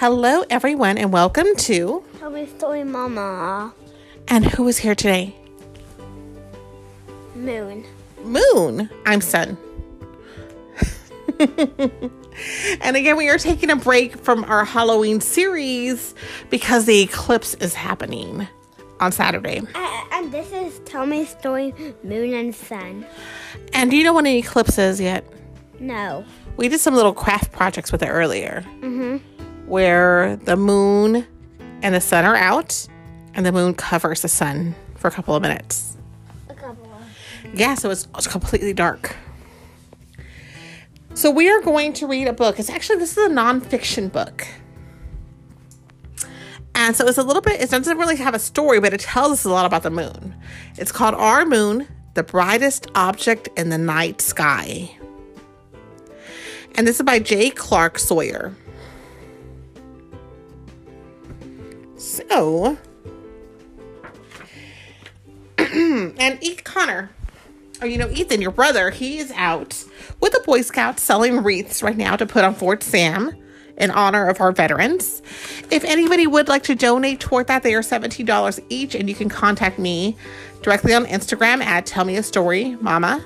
Hello, everyone, and welcome to Tell Me a Story, Mama. And who is here today? Moon. I'm Sun. And again, we are taking a break from our Halloween series because the eclipse is happening on Saturday. And this is Tell Me a Story, Moon and Sun. And do you know what an eclipse is yet? No. We did some little craft projects with it earlier. Where the moon and the sun are out, and the moon covers the sun for a couple of minutes. Yeah, so it's completely dark. So we are going to read a book. This is a nonfiction book. And so it's a little bit, it doesn't really have a story, but it tells us a lot about the moon. It's called Our Moon, the Brightest Object in the Night Sky. And this is by J. Clark Sawyer. So, and Connor, or Ethan, your brother, he is out with the Boy Scouts selling wreaths right now to put on Fort Sam in honor of our veterans. If anybody would like to donate toward that, they are $17 each, and you can contact me directly on Instagram at tellmeastorymama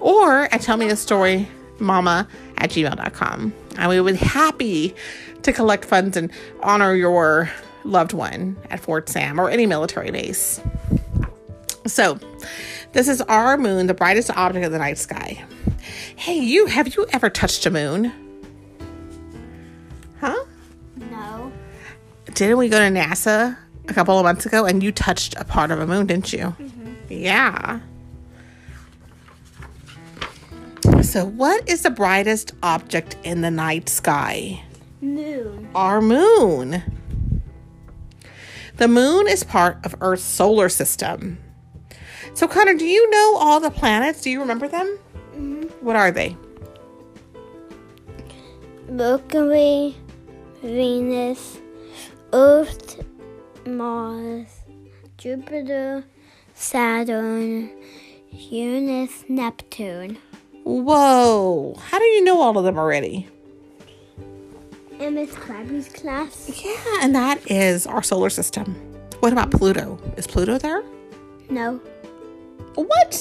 or at tellmeastorymama@gmail.com. And we would be happy to collect funds and honor your loved one at Fort Sam or any military base. So, this is Our Moon, the Brightest Object of the Night Sky. Hey, have you ever touched a moon? Huh? No. Didn't we go to NASA a couple of months ago and you touched a part of a moon, didn't you? Mm-hmm. Yeah. So, what is the brightest object in the night sky? Moon. Our moon. The moon is part of Earth's solar system. So, Connor, do you know all the planets? Do you remember them? Mm-hmm. What are they? Mercury, Venus, Earth, Mars, Jupiter, Saturn, Uranus, Neptune. Whoa! How do you know all of them already? In Miss Crabby's class. Yeah, and that is our solar system. What about Pluto? Is Pluto there? No. What?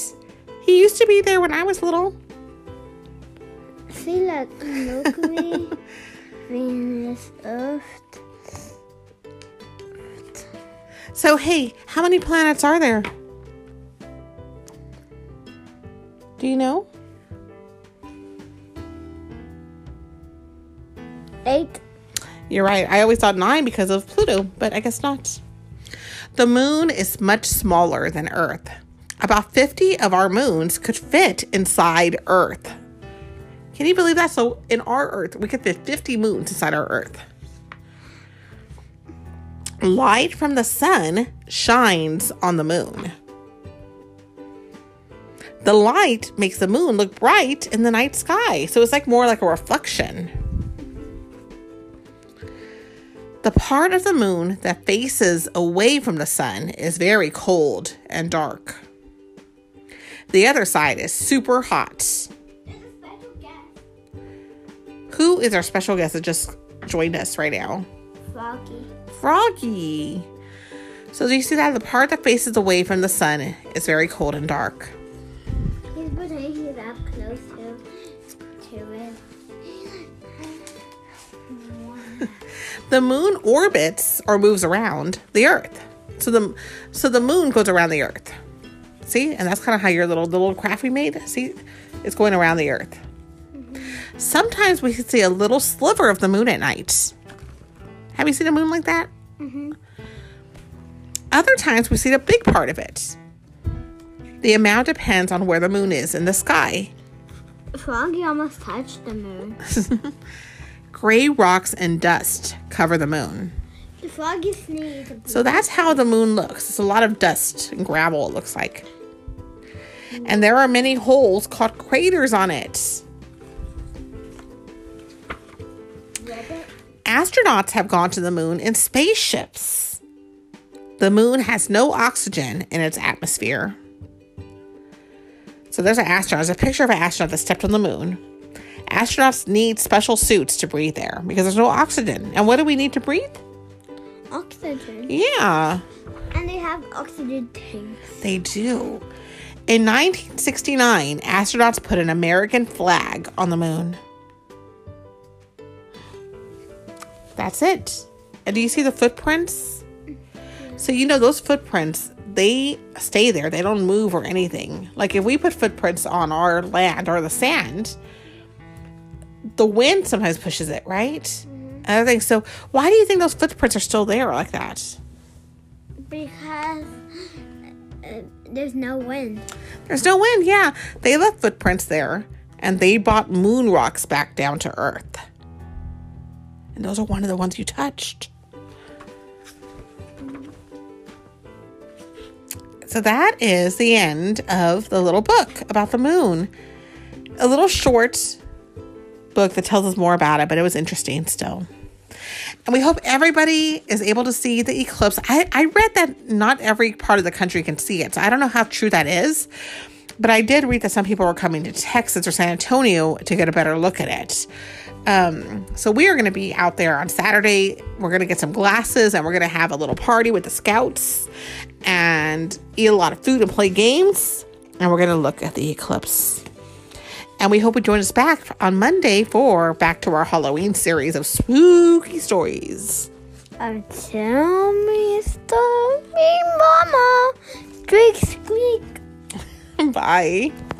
He used to be there when I was little. See, look. Mercury, Venus, Earth. So, hey, how many planets are there? Do you know? 8. You're right. I always thought 9 because of Pluto, but I guess not. The moon is much smaller than Earth. About 50 of our moons could fit inside Earth. Can you believe that? So in our Earth, we could fit 50 moons inside our Earth. Light from the sun shines on the moon. The light makes the moon look bright in the night sky. So it's more like a reflection. The part of the moon that faces away from the sun is very cold and dark. The other side is super hot. There's a special guest. Who is our special guest that just joined us right now? Froggy. So do you see that? The part that faces away from the sun is very cold and dark. He's pretending he's up close to it. The moon orbits or moves around the Earth. So the moon goes around the Earth. See? And that's kind of how your little craft we made. See? It's going around the Earth. Mm-hmm. Sometimes we can see a little sliver of the moon at night. Have you seen a moon like that? Mm-hmm. Other times we see a big part of it. The amount depends on where the moon is in the sky. Froggy almost touched the moon. Gray rocks and dust cover the moon. The froggy sneezed. So that's how the moon looks. It's a lot of dust and gravel, it looks like. And there are many holes called craters on it. Astronauts have gone to the moon in spaceships. The moon has no oxygen in its atmosphere. So there's an astronaut. There's a picture of an astronaut that stepped on the moon. astronauts need special suits to breathe air because there's no oxygen. And what do we need to breathe? Oxygen. Yeah. And they have oxygen tanks. They do. In 1969, astronauts put an American flag on the moon. That's it. And do you see the footprints? So, you know, those footprints, they stay there. They don't move or anything. Like, if we put footprints on our land or the sand, the wind sometimes pushes it, right? Mm-hmm. I think so. Why do you think those footprints are still there like that? Because there's no wind. There's no wind, yeah. They left footprints there, and they brought moon rocks back down to Earth. And those are one of the ones you touched. So that is the end of the little book about the moon. A little short book that tells us more about it, but it was interesting still. And we hope everybody is able to see the eclipse. I read that not every part of the country can see it, so I don't know how true that is. But I did read that some people were coming to Texas or San Antonio to get a better look at it. So we are going to be out there on Saturday. We're going to get some glasses and we're going to have a little party with the scouts and eat a lot of food and play games. And we're going to look at the eclipse. And we hope you join us back on Monday for back to our Halloween series of spooky stories. Tell me, story, Mama. Squeak, squeak. Bye.